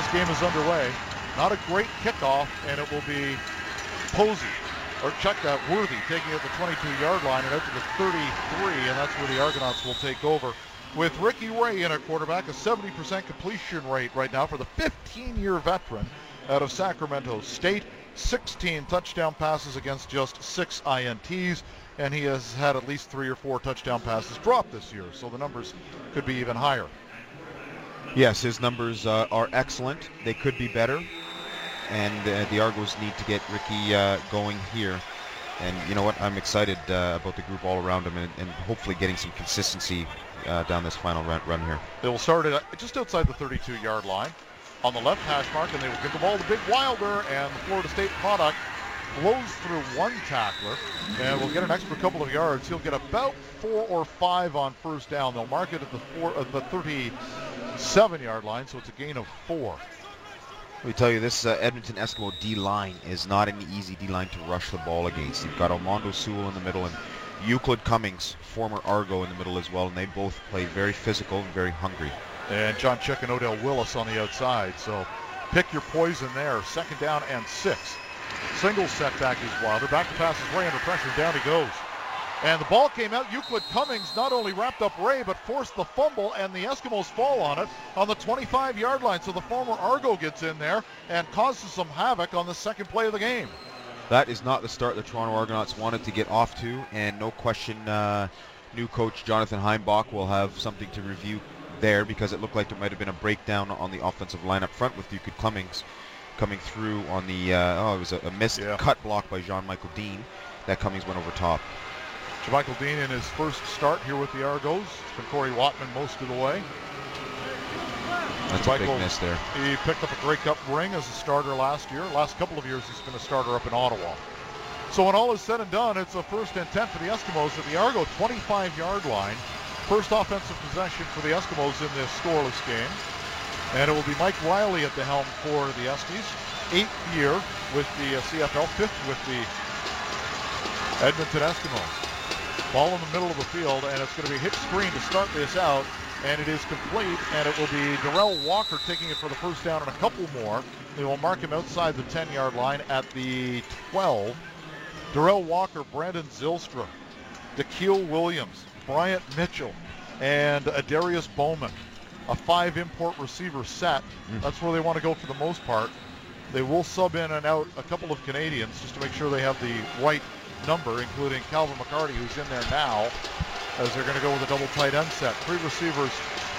This game is underway. Not a great kickoff, and it will be Posey, or checked out Worthy, taking it to the 22-yard line and out to the 33, and that's where the Argonauts will take over. With Ricky Ray in at quarterback, a 70% completion rate right now for the 15-year veteran out of Sacramento State. 16 touchdown passes against just 6 INTs, and he has had at least 3 or 4 touchdown passes dropped this year, so the numbers could be even higher. Yes, his numbers are excellent. They could be better, and the Argos need to get Ricky going here. And you know what? I'm excited about the group all around him and hopefully getting some consistency down this final run here. They will start it just outside the 32-yard line on the left hash mark, and they will give the ball to Big Wilder, and the Florida State product blows through one tackler and will get an extra couple of yards. He'll get about 4 or 5 on first down. They'll mark it at the 37-yard line, so it's a gain of 4. Let me tell you, this Edmonton Eskimo D-line is not an easy D-line to rush the ball against. You've got Almondo Sewell in the middle and Euclid Cummings, former Argo, in the middle as well, and they both play very physical and very hungry. And John Chick and Odell Willis on the outside, so pick your poison there. 2nd down and 6. Single setback is Wilder. Back to pass is Ray under pressure. Down he goes. And the ball came out. Euclid Cummings not only wrapped up Ray, but forced the fumble, and the Eskimos fall on it on the 25-yard line. So the former Argo gets in there and causes some havoc on the second play of the game. That is not the start the Toronto Argonauts wanted to get off to, and no question new coach Jonathan Himebauch will have something to review there, because it looked like there might have been a breakdown on the offensive line up front with Euclid Cummings coming through on the, it was a missed cut block by Jean-Michael Dean. That Cummings went over top. Michael Dean in his first start here with the Argos. It's been Corey Wattman most of the way. That's a big miss there. He picked up a Grey Cup ring as a starter last year. Last couple of years he's been a starter up in Ottawa. So when all is said and done, it's a 1st and 10 for the Eskimos at the Argo 25-yard line. First offensive possession for the Eskimos in this scoreless game. And it will be Mike Reilly at the helm for the Eskies. 8th year with the CFL, 5th with the Edmonton Eskimos. Ball in the middle of the field, and it's going to be hit screen to start this out, and it is complete, and it will be Darrell Walker taking it for the first down and a couple more. They will mark him outside the 10-yard line at the 12. Darrell Walker, Brandon Zylstra, DeKeil Williams, Bryant Mitchell, and Adarius Bowman. A 5 import receiver set. That's where they want to go for the most part. They will sub in and out a couple of Canadians just to make sure they have the right number, including Calvin McCarty, who's in there now, as they're going to go with a double tight end set. 3 receivers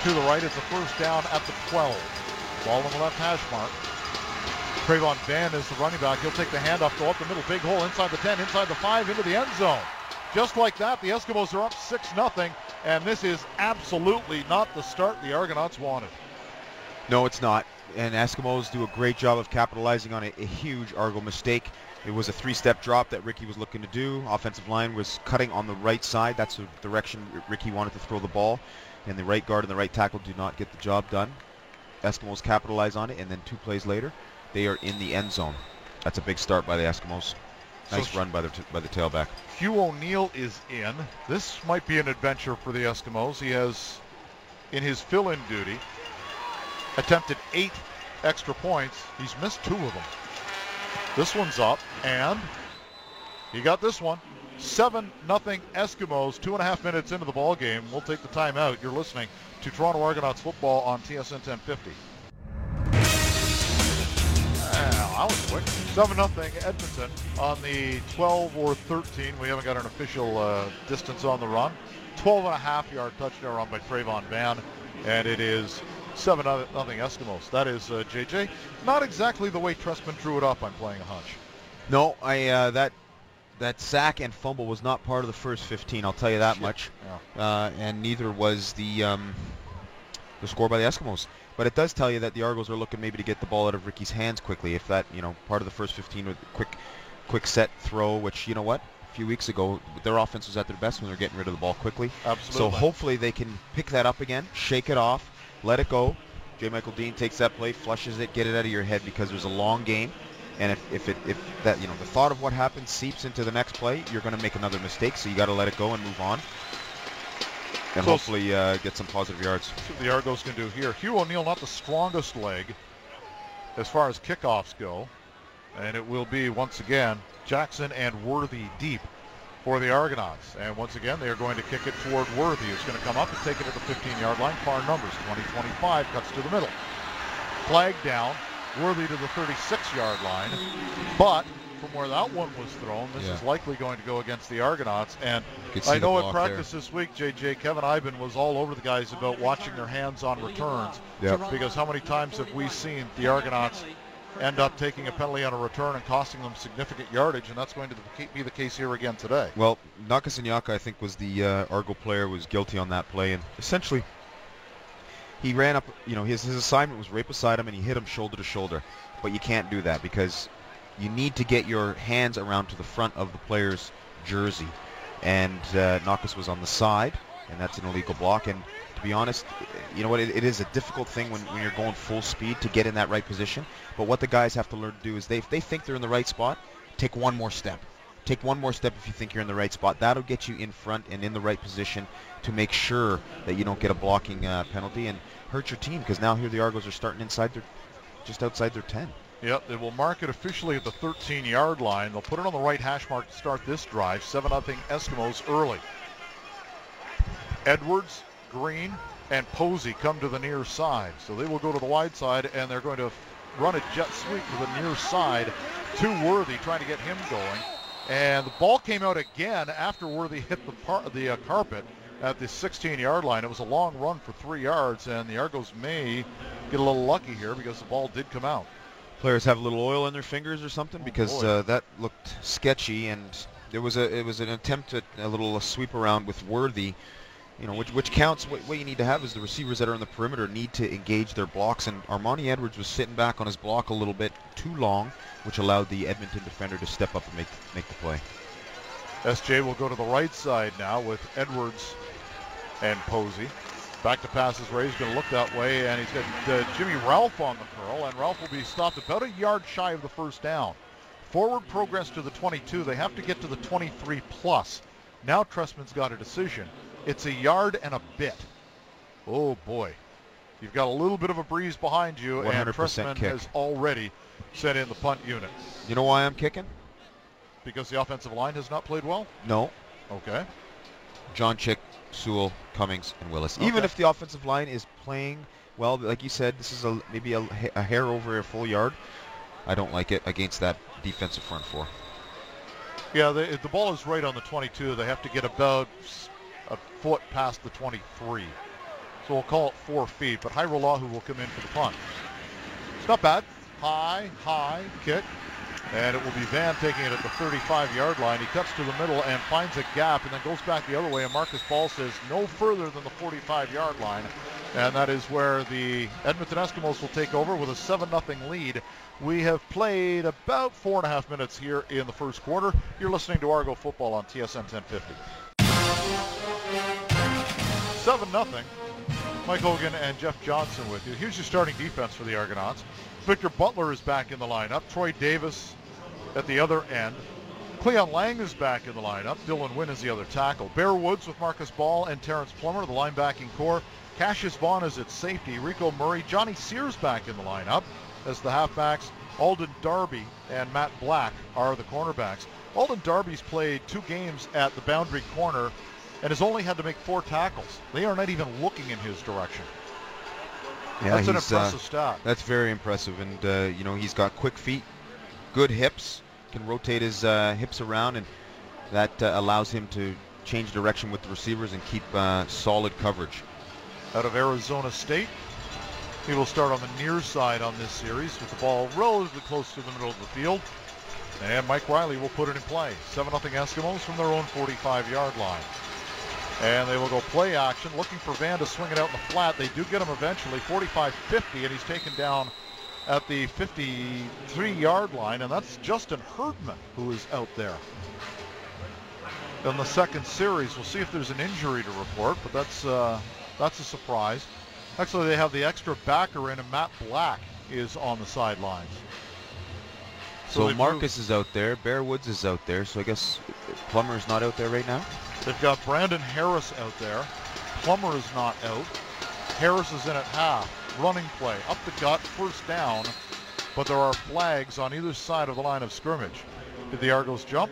to the right. It's a first down at the 12. Ball on the left hash mark. Trayvon Van is the running back. He'll take the handoff, go up the middle, big hole inside the 10, inside the 5, into the end zone. Just like that, the Eskimos are up 6-0, and this is absolutely not the start the Argonauts wanted. No, it's not. And Eskimos do a great job of capitalizing on a huge Argo mistake. It was a 3-step drop that Ricky was looking to do. Offensive line was cutting on the right side. That's the direction Ricky wanted to throw the ball. And the right guard and the right tackle do not get the job done. Eskimos capitalize on it, and then 2 plays later, they are in the end zone. That's a big start by the Eskimos. Nice run by the tailback. Hugh O'Neill is in. This might be an adventure for the Eskimos. He has, in his fill-in duty, attempted 8 extra points. He's missed 2 of them. This one's up, and he got this one. 7-0 Eskimos, 2.5 minutes into the ball game. We'll take the timeout. You're listening to Toronto Argonauts football on TSN 1050. Well, that was quick. 7-0 Edmonton on the 12 or 13. We haven't got an official distance on the run. 12.5-yard touchdown run by Trayvon Van, and it is 7-0 Eskimos. That is JJ. Not exactly the way Trestman drew it up. I'm playing a hunch. No, that sack and fumble was not part of the first 15. I'll tell you that much. Yeah. And neither was the score by the Eskimos. But it does tell you that the Argos are looking maybe to get the ball out of Ricky's hands quickly. If that, part of the first 15 with quick set throw, which you know what, a few weeks ago their offense was at their best when they're getting rid of the ball quickly. Absolutely. So hopefully they can pick that up again, shake it off. Let it go. J. Michael Dean takes that play, flushes it, get it out of your head, because there's a long game, and if the thought of what happened seeps into the next play, you're going to make another mistake. So you got to let it go and move on, and hopefully get some positive yards. That's what the Argos can do here. Hugh O'Neill, not the strongest leg, as far as kickoffs go. And it will be, once again, Jackson and Worthy deep for the Argonauts. And once again, they are going to kick it toward Worthy, who's going to come up and take it to the 15-yard line. Far numbers, 20-25, cuts to the middle. Flag down, Worthy to the 36-yard line. But from where that one was thrown, this is likely going to go against the Argonauts. And I know at practice this week, JJ, Kevin Iben was all over the guys about watching their hands on returns. Because how many times have we seen the Argonauts end up taking a penalty on a return and costing them significant yardage, and that's going to be the case here again today. Well, Nakasanyaka, I think, was the Argo player was guilty on that play, and essentially he ran up, you know, his assignment was right beside him, and he hit him shoulder to shoulder, but you can't do that because you need to get your hands around to the front of the player's jersey, and Nakas was on the side, and that's an illegal block, and be honest, you know what, it is a difficult thing when you're going full speed to get in that right position, but what the guys have to learn to do is if they think they're in the right spot, take one more step. Take one more step if you think you're in the right spot. That'll get you in front and in the right position to make sure that you don't get a blocking penalty and hurt your team, because now here the Argos are starting inside their, just outside their 10. Yep, they will mark it officially at the 13-yard line. They'll put it on the right hash mark to start this drive. 7-0 Eskimos early. Edwards, Green and Posey come to the near side. So they will go to the wide side, and they're going to run a jet sweep to the near side to Worthy, trying to get him going. And the ball came out again after Worthy hit the carpet at the 16-yard line. It was a long run for 3 yards, and the Argos may get a little lucky here because the ball did come out. Players have a little oil in their fingers or something because that looked sketchy, and it was an attempt at a little sweep around with Worthy. You know, which counts. What you need to have is the receivers that are on the perimeter need to engage their blocks, and Armani Edwards was sitting back on his block a little bit too long, which allowed the Edmonton defender to step up and make the play. SJ will go to the right side now with Edwards and Posey. Back to passes. Ray's going to look that way, and he's got Jimmy Ralph on the curl, and Ralph will be stopped about a yard shy of the first down. Forward progress to the 22. They have to get to the 23 plus. Now Trestman's got a decision. It's a yard and a bit. Oh, boy. You've got a little bit of a breeze behind you, and Trestman has already sent in the punt unit. You know why I'm kicking? Because the offensive line has not played well? No. Okay. John Chick, Sewell, Cummings, and Willis. Okay. Even if the offensive line is playing well, like you said, this is maybe a hair over a full yard. I don't like it against that defensive front four. Yeah, the ball is right on the 22. They have to get about a foot past the 23. So we'll call it 4 feet, but Hyrule Lahu will come in for the punt. It's not bad. High kick. And it will be Van taking it at the 35-yard line. He cuts to the middle and finds a gap and then goes back the other way. And Marcus Ball says no further than the 45-yard line. And that is where the Edmonton Eskimos will take over with a 7-0 lead. We have played about 4.5 minutes here in the first quarter. You're listening to Argo Football on TSN 1050. 7-0. Mike Hogan and Jeff Johnson with you. Here's your starting defense for the Argonauts. Victor Butler is back in the lineup. Troy Davis at the other end. Cleyon Laing is back in the lineup. Dylan Wynn is the other tackle. Bear Woods with Marcus Ball and Terrence Plummer, the linebacking core. Cassius Vaughn is at safety. Rico Murray. Johnny Sears back in the lineup as the halfbacks. Alden Darby and Matt Black are the cornerbacks. Alden Darby's played 2 games at the boundary corner and has only had to make 4 tackles. They are not even looking in his direction. Yeah, that's an impressive stat. That's very impressive, and you know, he's got quick feet, good hips, can rotate his hips around, and that allows him to change direction with the receivers and keep solid coverage. Out of Arizona State, he will start on the near side on this series with the ball relatively close to the middle of the field, and Mike Reilly will put it in play. 7-0 Eskimos from their own 45-yard line. And they will go play action, looking for Van to swing it out in the flat. They do get him eventually, 45-50, and he's taken down at the 53-yard line, and that's Justin Herdman who is out there. In the second series, we'll see if there's an injury to report, but that's a surprise. Actually, they have the extra backer in, and Matt Black is on the sidelines. So Marcus is out there, Bear Woods is out there, so I guess Plummer's not out there right now? They've got Brandon Harris out there. Plummer is not out. Harris is in at half. Running play. Up the gut. First down but there are flags on either side of the line of scrimmage. Did the Argos jump?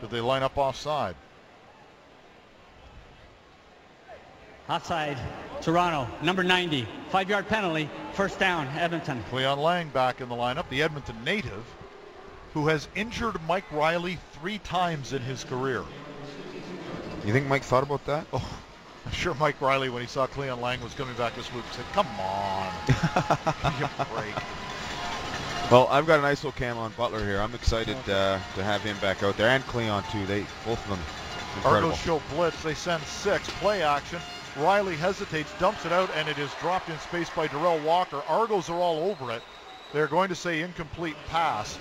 Did they line up offside? Outside, Toronto, number 90. 5-yard penalty, first down, Edmonton. Cleyon Laing back in the lineup, the Edmonton native, who has injured Mike Reilly 3 times in his career. You think Mike thought about that? Oh, I'm sure Mike Reilly, when he saw Cleyon Laing was coming back this week, said, come on, give me a break. Well, I've got an ISO cam on Butler here. I'm excited to have him back out there, and Cleon, too. They both of them, incredible. Argos show blitz. They send 6, play action. Reilly hesitates, dumps it out, and it is dropped in space by Darrell Walker. Argos are all over it. They're going to say incomplete pass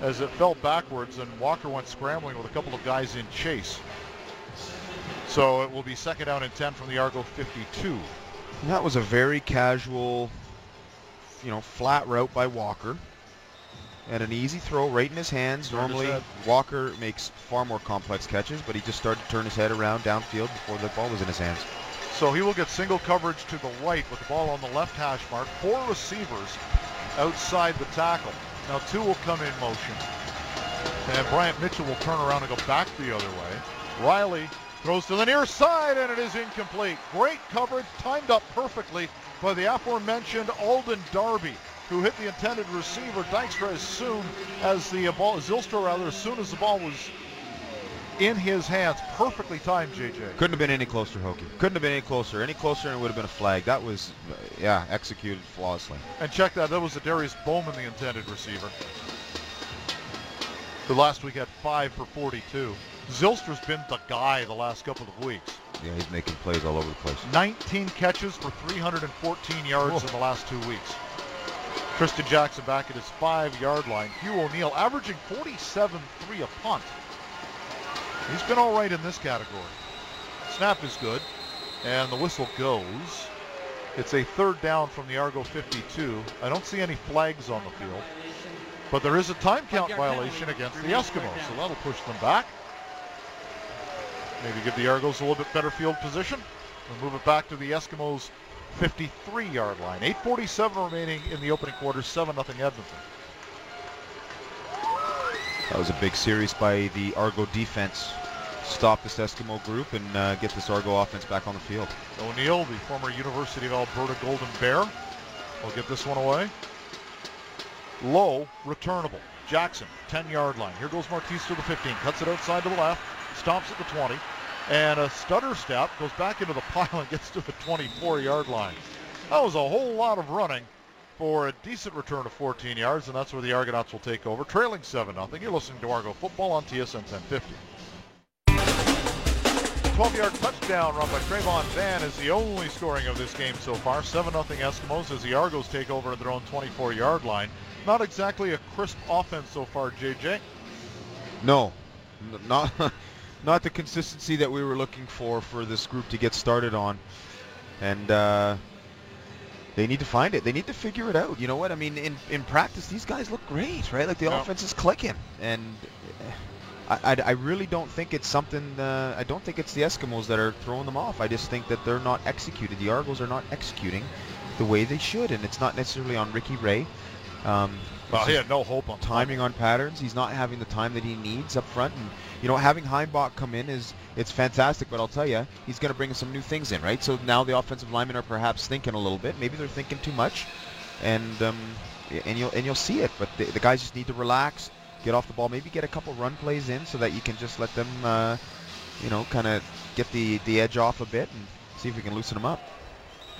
as it fell backwards, and Walker went scrambling with a couple of guys in chase. So it will be second down and 10 from the Argo 52. And that was a very casual, flat route by Walker. And an easy throw right in his hands. Normally, Walker makes far more complex catches, but he just started to turn his head around downfield before the ball was in his hands. So he will get single coverage to the right with the ball on the left hash mark. 4 receivers outside the tackle. Now 2 will come in motion. And Bryant Mitchell will turn around and go back the other way. Reilly throws to the near side, and it is incomplete. Great coverage, timed up perfectly by the aforementioned Alden Darby, who hit the intended receiver, Dykstra, as soon as the ball was in his hands. Perfectly timed, JJ. Couldn't have been any closer, Hokie. Couldn't have been any closer. Any closer, and it would have been a flag. That was, executed flawlessly. And check that. That was Adarius Bowman, the intended receiver, who last week had 5 for 42. Zylstra's been the guy the last couple of weeks. Yeah, he's making plays all over the place. 19 catches for 314 yards in the last 2 weeks. Tristan Jackson back at his 5-yard line. Hugh O'Neill averaging 47.3 a punt. He's been all right in this category. Snap is good, and the whistle goes. It's a third down from the Argo 52. I don't see any flags on the field, but there is a time count violation against the Eskimos, so that'll push them back. Maybe give the Argos a little bit better field position and move it back to the Eskimos' 53-yard line. 8:47 remaining in the opening quarter, 7-0 Edmonton. That was a big series by the Argo defense. Stop this Eskimo group and get this Argo offense back on the field. O'Neill, the former University of Alberta Golden Bear, will get this one away. Low, returnable. Jackson, 10-yard line. Here goes Martise to the 15. Cuts it outside to the left. Stomps at the 20. And a stutter step, goes back into the pile and gets to the 24-yard line. That was a whole lot of running for a decent return of 14 yards, and that's where the Argonauts will take over, trailing 7-0. You're listening to Argo Football on TSN 1050. 12-yard touchdown run by Trayvon Van is the only scoring of this game so far. 7-0 Eskimos as the Argos take over at their own 24-yard line. Not exactly a crisp offense so far, JJ. No, not the consistency that we were looking for this group to get started on. And they need to find it. They need to figure it out. You know what? I mean, in practice, these guys look great, right? Like, the offense is clicking. And I really don't think it's something. I don't think it's the Eskimos that are throwing them off. I just think that they're not executed. The Argos are not executing the way they should. And it's not necessarily on Ricky Ray. Well, he had no hope on timing on patterns. He's not having the time that he needs up front. And, having Himebauch come in it's fantastic, but I'll tell you, he's going to bring some new things in, right? So now the offensive linemen are perhaps thinking a little bit. Maybe they're thinking too much, and you'll see it. But the guys just need to relax, get off the ball, maybe get a couple run plays in so that you can just let them, kind of get the edge off a bit and see if we can loosen them up.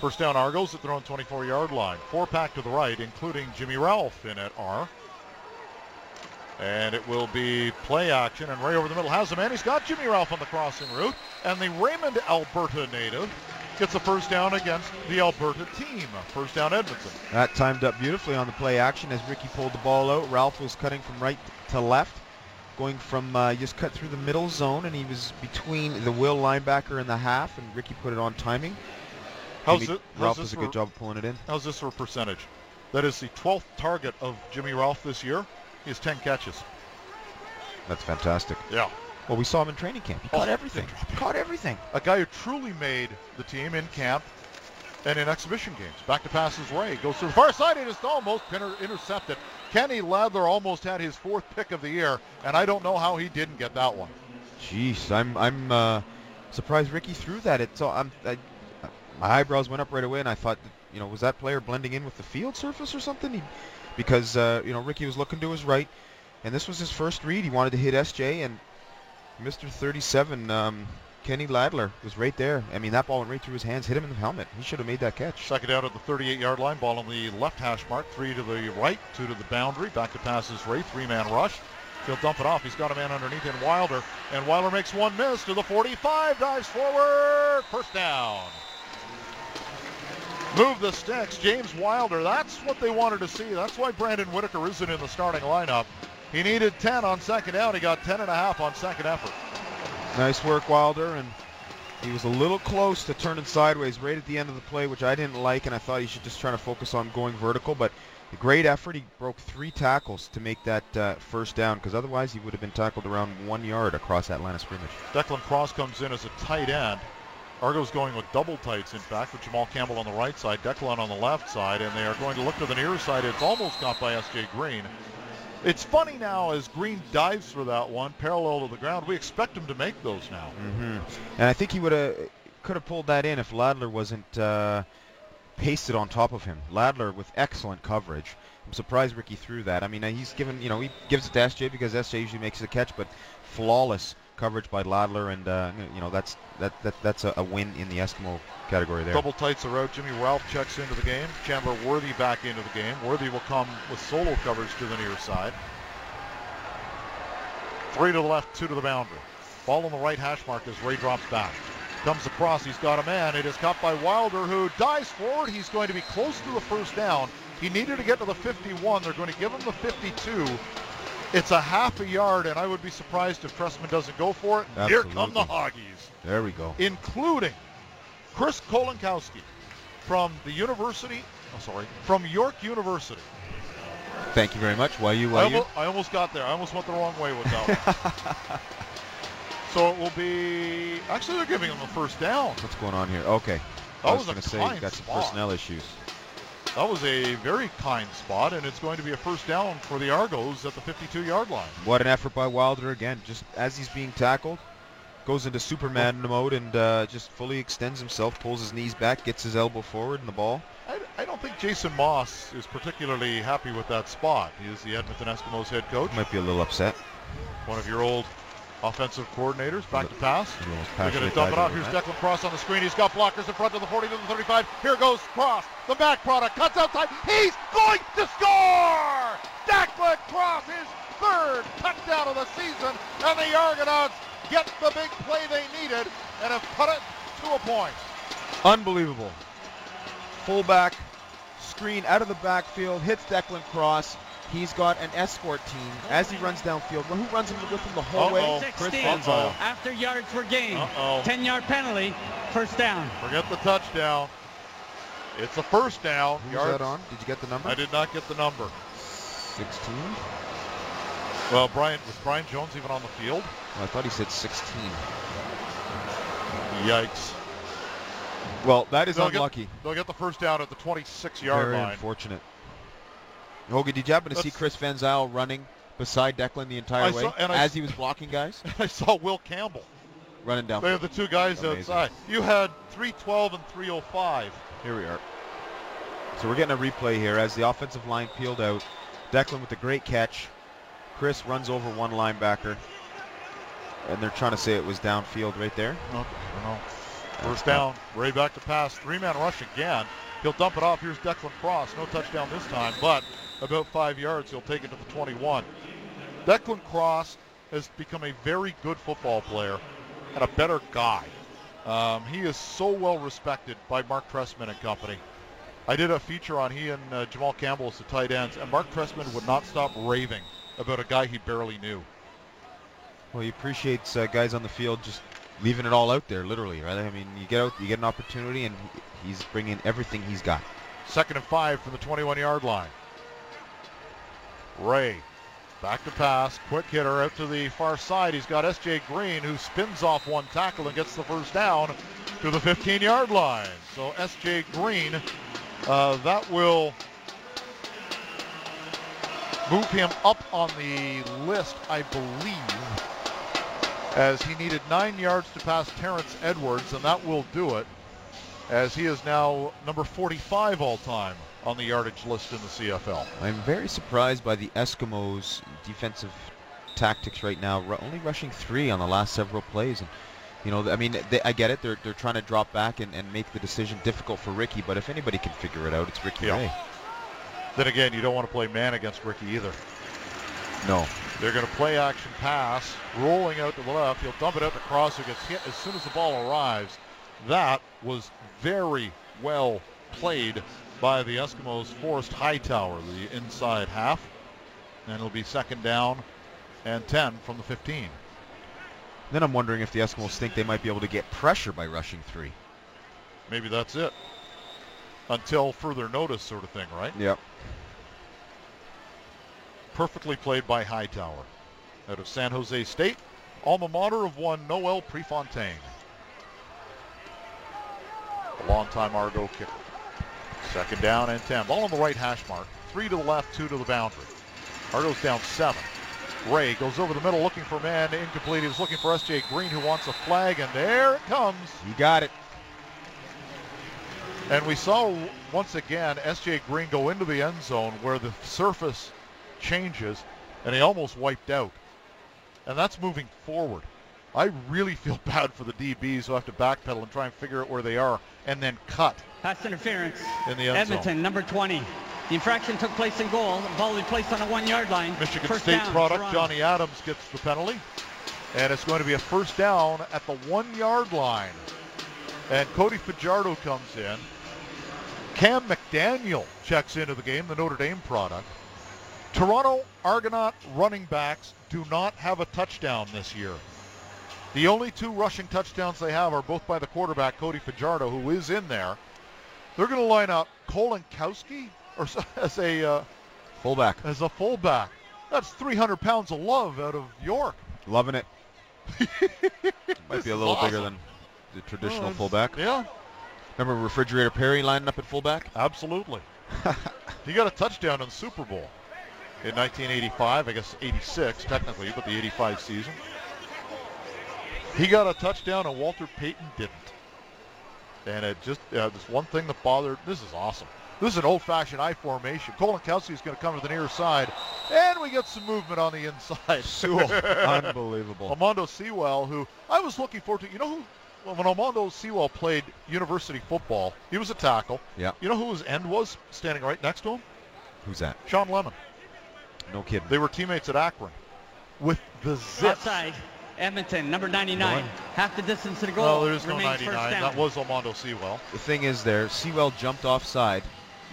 First down, Argos at their own 24-yard line. 4-pack to the right, including Jimmy Ralph in at R. And it will be play action, and Ray over the middle has him, and he's got Jimmy Ralph on the crossing route. And the Raymond, Alberta native gets a first down against the Alberta team. First down, Edmonton. That timed up beautifully on the play action as Ricky pulled the ball out. Ralph was cutting from right to left, going from just cut through the middle zone, and he was between the Will linebacker and the half, and Ricky put it on timing. Ralph does a good job of pulling it in. How's this for a percentage? That is the 12th target of Jimmy Ralph this year. He has 10 catches. That's fantastic. Yeah. Well, we saw him in training camp. He caught everything. A guy who truly made the team in camp and in exhibition games. Back to pass is Ray. Goes to the far side. It is almost intercepted. Kenny Ladler almost had his fourth pick of the year, and I don't know how he didn't get that one. Jeez, I'm surprised Ricky threw that. My eyebrows went up right away, and I thought, was that player blending in with the field surface or something? Because Ricky was looking to his right, and this was his first read. He wanted to hit S.J., and Mr. 37, Kenny Ladler, was right there. I mean, that ball went right through his hands, hit him in the helmet. He should have made that catch. Second down at the 38-yard line. Ball on the left hash mark. 3 to the right, 2 to the boundary. Back to passes Ray. Three-man rush. He'll dump it off. He's got a man underneath in Wilder. And Wilder makes one miss to the 45. Dives forward. First down. Move the sticks. James Wilder. That's what they wanted to see. That's why Brandon Whitaker isn't in the starting lineup. He needed 10 on second down. He got 10.5 on second effort. Nice work, Wilder. And he was a little close to turning sideways right at the end of the play, which I didn't like, and I thought he should just try to focus on going vertical. But great effort. He broke 3 tackles to make that first down, because otherwise he would have been tackled around 1 yard across that line of scrimmage. Declan Cross comes in as a tight end. Argo's going with double tights, in fact, with Jamal Campbell on the right side, Declan on the left side, and they are going to look to the near side. It's almost caught by S.J. Green. It's funny now, as Green dives for that one parallel to the ground, we expect him to make those now. Mm-hmm. And I think he could have pulled that in if Ladler wasn't pasted on top of him. Ladler with excellent coverage. I'm surprised Ricky threw that. I mean, he gives it to S.J. because S.J. usually makes the catch, but flawless coverage by Ladler, and that's a win in the Eskimo category there. Double tights are out. Jimmy Ralph checks into the game. Chandler Worthy back into the game. Worthy will come with solo coverage to the near side. 3 to the left, 2 to the boundary. Ball on the right hash mark as Ray drops back. Comes across, he's got a man. It is caught by Wilder, who dives forward. He's going to be close to the first down. He needed to get to the 51. They're going to give him the 52. It's a half a yard, and I would be surprised if Trestman doesn't go for it. Absolutely. Here come the Hoggies. There we go. Including Chris Kolankowski from York University. Thank you very much. YU. I almost got there. I almost went the wrong way with that one. So it will be... Actually, they're giving him the first down. What's going on here? Okay. I was going to say he's got some personnel issues. That was a very kind spot, and it's going to be a first down for the Argos at the 52-yard line. What an effort by Wilder again. Just as he's being tackled, goes into Superman mode and just fully extends himself, pulls his knees back, gets his elbow forward in the ball. I don't think Jason Moss is particularly happy with that spot. He is the Edmonton Eskimos head coach. Might be a little upset. One of your old... offensive coordinators. Back to pass. They're going to dump it off. Here's Declan Cross on the screen. He's got blockers in front of the 40 to the 35. Here goes Cross. The back product cuts outside. He's going to score! Declan Cross, his third touchdown of the season, and the Argonauts get the big play they needed and have cut it to a point. Unbelievable. Fullback screen out of the backfield. Hits Declan Cross. He's got an escort team as he runs downfield. Well, who runs with him the whole way? Chris Bonzo. After yards per game. 10-yard penalty. First down. Forget the touchdown. It's a first down. Who's that on? Did you get the number? I did not get the number. 16? Well, was Brian Jones even on the field? Well, I thought he said 16. Yikes. Well, that is unlucky. They'll get the first down at the 26-yard line. Very unfortunate. Hogan, did you happen to see Chris Van Zyl running beside Declan the entire way as he was blocking guys? I saw Will Campbell running down. They have the two guys outside. You had 312 and 305. Here we are. So we're getting a replay here as the offensive line peeled out. Declan with a great catch. Chris runs over one linebacker. And they're trying to say it was downfield right there. No, no. First down. Ray back to pass. Three-man rush again. He'll dump it off. Here's Declan Cross. No touchdown this time, but about 5 yards. He'll take it to the 21. Declan Cross has become a very good football player and a better guy. He is so well respected by Mark Trestman and company. I did a feature on he and Jamal Campbell as the tight ends, and Mark Trestman would not stop raving about a guy he barely knew. Well, he appreciates guys on the field just leaving it all out there, literally, right? I mean, you get out, you get an opportunity, and he's bringing everything he's got. 2nd and 5 from the 21-yard line. Ray, back to pass, quick hitter out to the far side. He's got S.J. Green, who spins off one tackle and gets the first down. to the 15-yard line. So S.J. Green, that will move him up on the list, I believe, as he needed 9 yards to pass Terrence Edwards, and that will do it, as he is now number 45 all-time on the yardage list in the CFL. I'm very surprised by the Eskimos' defensive tactics right now, only rushing three on the last several plays. And, you know, I mean, I get it. They're trying to drop back and make the decision difficult for Ricky, but if anybody can figure it out, it's Ricky Ray. Then again, you don't want to play man against Ricky either. No. They're going to play action pass, rolling out to the left. He'll dump it out to Cross, who gets hit as soon as the ball arrives. That was very well played by the Eskimos. Forrest Hightower, the inside half. And it'll be second down and 10 from the 15. Then I'm wondering if the Eskimos think they might be able to get pressure by rushing three. Maybe that's it. Until further notice sort of thing, right? Yep. Perfectly played by Hightower. Out of San Jose State, alma mater of one Noel Prefontaine. A long-time Argo kicker. Second down and 10. Ball on the right hash mark. 3 to the left, 2 to the boundary. Argo's down 7. Ray goes over the middle looking for a man. Incomplete. He was looking for S.J. Green, who wants a flag, and there it comes. You got it. And we saw, once again, S.J. Green go into the end zone where the surface changes, and he almost wiped out. And that's moving forward. I really feel bad for the DBs who have to backpedal and try and figure out where they are and then cut. Pass interference in the end Edmonton, zone. Number 20. The infraction took place in goal. The ball was placed on the 1 yard line. Michigan first State down, product Toronto. Johnny Adams gets the penalty. And it's going to be a first down at the 1 yard line. And Cody Fajardo comes in. Cam McDaniel checks into the game, the Notre Dame product. Toronto Argonaut running backs do not have a touchdown this year. The only two rushing touchdowns they have are both by the quarterback, Cody Fajardo, who is in there. They're going to line up Kolankowski as a fullback. As a fullback. That's 300 pounds of love out of York. Loving it. Might be a little awesome. Bigger than the traditional fullback. Yeah. Remember Refrigerator Perry lining up at fullback? Absolutely. He got a touchdown in the Super Bowl in 1985, I guess 86 technically, but the 85 season. He got a touchdown and Walter Payton didn't. And it just, this one thing that bothered, this is awesome. This is an old-fashioned I formation. Kolankowski is going to come to the near side, and we get some movement on the inside. Sewell, unbelievable. Almondo Sewell, who I was looking forward to. You know who, when Almondo Sewell played university football, he was a tackle. Yeah. You know who his end was standing right next to him? Who's that? Sean Lemon. No kidding. They were teammates at Akron. With the zip. Outside. Edmonton, number 99, half the distance to the goal. No, there is no 99. That was Almondo Sewell. The thing is there, Sewell jumped offside.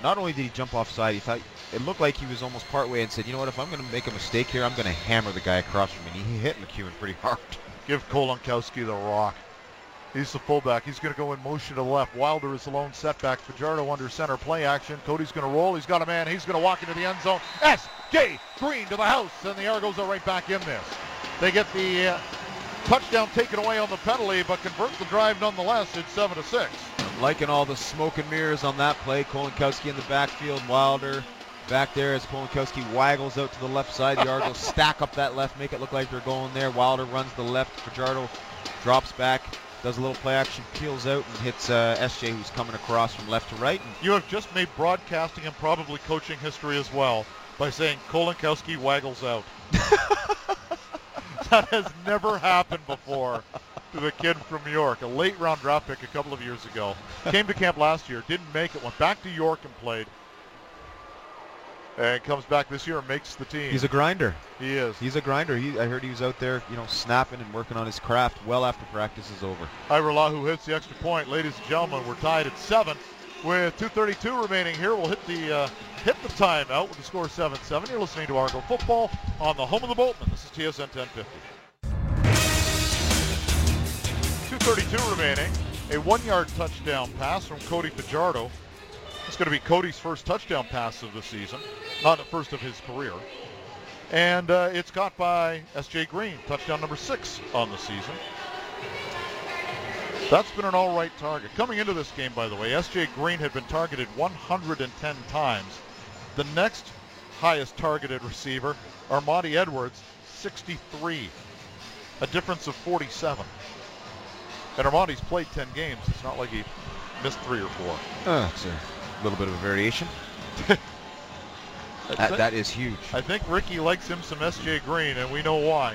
Not only did he jump offside, he thought it looked like he was almost partway and said, you know what, if I'm going to make a mistake here, I'm going to hammer the guy across from me. And he hit McEwen pretty hard. Give Kolankowski the rock. He's the fullback. He's going to go in motion to the left. Wilder is the lone setback. Fajardo under center. Play action. Cody's going to roll. He's got a man. He's going to walk into the end zone. S.J. Green to the house, and the Argos are right back in this. They get the touchdown taken away on the penalty, but convert the drive nonetheless. It's 7-6. I'm liking all the smoke and mirrors on that play. Kolankowski in the backfield, Wilder back there as Kolankowski waggles out to the left side. The Argos stack up that left, make it look like they're going there. Wilder runs the left. Fajardo drops back, does a little play action, peels out, and hits S.J., who's coming across from left to right. And you have just made broadcasting and probably coaching history as well by saying Kolankowski waggles out. That has never happened before to the kid from York. A late round draft pick a couple of years ago. Came to camp last year, didn't make it, went back to York and played. And comes back this year and makes the team. He's a grinder. He is. He's a grinder. I heard he was out there, you know, snapping and working on his craft well after practice is over. Hyrule Lahu hits the extra point. Ladies and gentlemen, we're tied at 7 with 2:32 remaining here. We'll hit the timeout with the score 7-7. You're listening to Argo Football on the home of the Boltman. This is TSN 1050. 2:32 remaining. A 1 yard touchdown pass from Cody Fajardo. It's going to be Cody's first touchdown pass of the season, not the first of his career. And it's caught by S.J. Green, touchdown number 6 on the season. That's been an all right target. Coming into this game, by the way, S.J. Green had been targeted 110 times. The next highest targeted receiver, Armani Edwards, 63. A difference of 47. And Armani's played 10 games. It's not like he missed 3 or 4. It's a little bit of a variation. That is huge. I think Ricky likes him some S.J. Green, and we know why.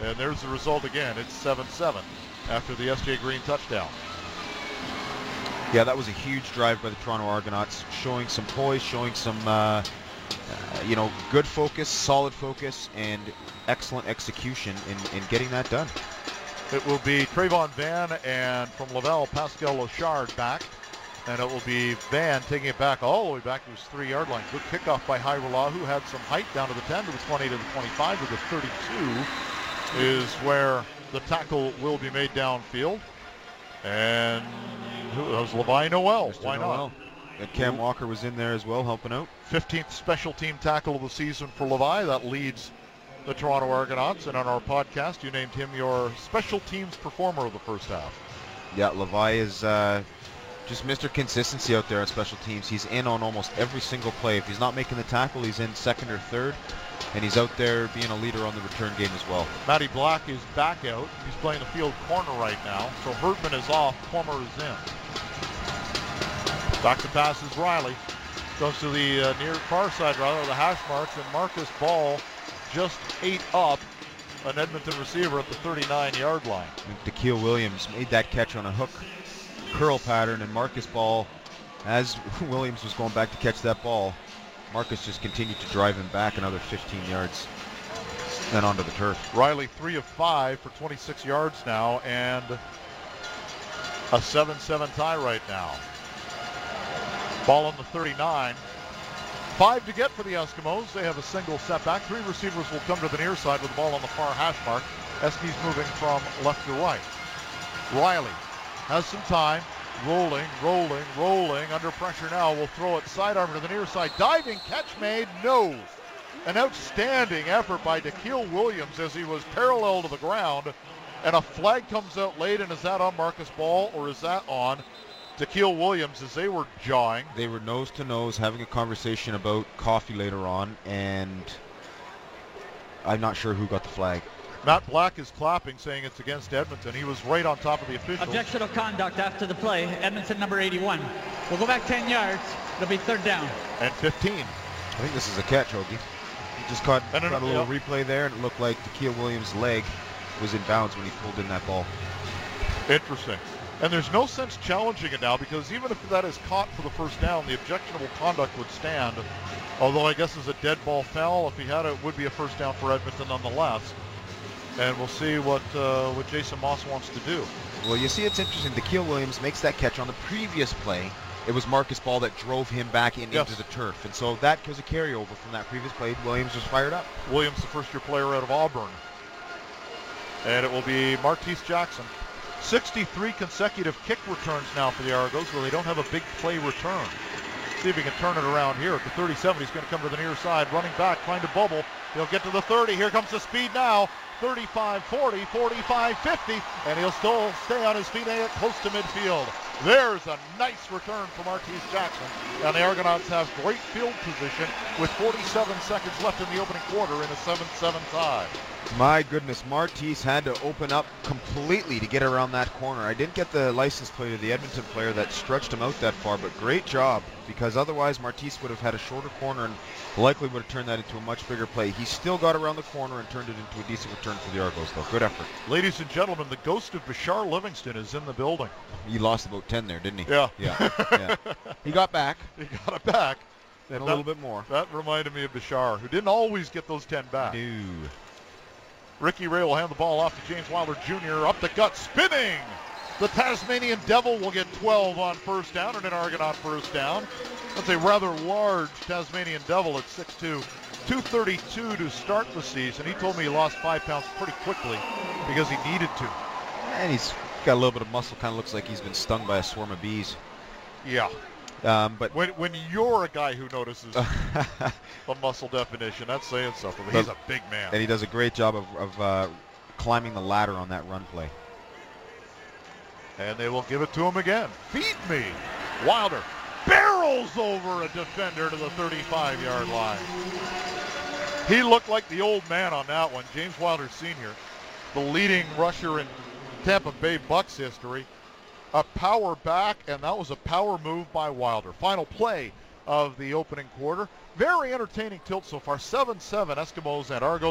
And there's the result again. It's 7-7 after the S.J. Green touchdown. Yeah, that was a huge drive by the Toronto Argonauts, showing some poise, showing some, good focus, solid focus, and excellent execution in getting that done. It will be Trayvon Van and from Laval, Pascal Lachard back. And it will be Van taking it back all the way back to his 3-yard line. Good kickoff by Hyrule Lahu. Had some height down to the 10, to the 20, to the 25, to the 32 is where the tackle will be made downfield. And who was Levi Noel? Mr. Why Noel. Not? And Cam Walker was in there as well, helping out. 15th special team tackle of the season for Levi. That leads the Toronto Argonauts. And on our podcast, you named him your special teams performer of the first half. Yeah, Levi is... just Mr. Consistency out there on special teams. He's in on almost every single play. If he's not making the tackle, he's in second or third, and he's out there being a leader on the return game as well. Matty Black is back out. He's playing the field corner right now. So Herdman is off. Plummer is in. Back to pass is Riley. Goes to the near far side, rather, the hash marks, and Marcus Ball just ate up an Edmonton receiver at the 39-yard line. DeKeil Williams made that catch on a hook curl pattern, and Marcus Ball, as Williams was going back to catch that ball, Marcus just continued to drive him back another 15 yards and onto the turf. Riley 3 of 5 for 26 yards now, and a 7-7 tie right now. Ball on the 39. 5 to get for the Eskimos. They have a single setback. 3 receivers will come to the near side with the ball on the far hash mark. Eskies moving from left to right. Riley has some time, rolling, under pressure now, will throw it sidearm to the near side, diving catch made, no. An outstanding effort by DeKeil Williams as he was parallel to the ground, and a flag comes out late, and is that on Marcus Ball, or is that on DeKeil Williams as they were jawing? They were nose to nose, having a conversation about coffee later on, and I'm not sure who got the flag. Matt Black is clapping, saying it's against Edmonton. He was right on top of the officials. Objectionable conduct after the play. Edmonton number 81. We'll go back 10 yards. It'll be third down. And 15. I think this is a catch, Hoagie. He just caught a little replay there, and it looked like DeKeil Williams' leg was in bounds when he pulled in that ball. Interesting. And there's no sense challenging it now, because even if that is caught for the first down, the objectionable conduct would stand. Although I guess it's a dead ball foul. If he had it, it would be a first down for Edmonton nonetheless. And we'll see what Jason Moss wants to do. Well, you see, it's interesting. DeKeil Williams makes that catch on the previous play. It was Marcus Ball that drove him back into the turf. And so that was a carryover from that previous play. Williams was fired up. Williams, the first-year player out of Auburn. And it will be Martise Jackson. 63 consecutive kick returns now for the Argos, where they don't have a big play return. See if he can turn it around here at the 37. He's going to come to the near side, running back, trying to bubble. He'll get to the 30. Here comes the speed now. 35, 40, 45, 50, and he'll still stay on his feet and get close to midfield. There's a nice return from Martise Jackson, and the Argonauts have great field position with 47 seconds left in the opening quarter in a 7-7 tie. My goodness, Martise had to open up completely to get around that corner. I didn't get the license plate of the Edmonton player that stretched him out that far, but great job, because otherwise Martise would have had a shorter corner and likely would have turned that into a much bigger play. He still got around the corner and turned it into a decent return for the Argos, though. Good effort. Ladies and gentlemen, the ghost of Bashar Livingston is in the building. He lost about 10 there, didn't he? Yeah. He got back. He got it back. And a little bit more. That reminded me of Bashar, who didn't always get those 10 back. No. Ricky Ray will hand the ball off to James Wilder Jr. Up the gut, spinning. The Tasmanian Devil will get 12 on first down and an Argonaut first down. That's a rather large Tasmanian Devil at 6'2", 232 to start the season. He told me he lost 5 pounds pretty quickly because he needed to. And he's got a little bit of muscle. Kind of looks like he's been stung by a swarm of bees. Yeah. But when you're a guy who notices the muscle definition, that's saying something. He's a big man. And he does a great job of climbing the ladder on that run play. And they will give it to him again. Beat me. Wilder barrels over a defender to the 35-yard line. He looked like the old man on that one. James Wilder Sr., the leading rusher in Tampa Bay Bucks history. A power back, and that was a power move by Wilder. Final play of the opening quarter. Very entertaining tilt so far. 7-7 Eskimos and Argos.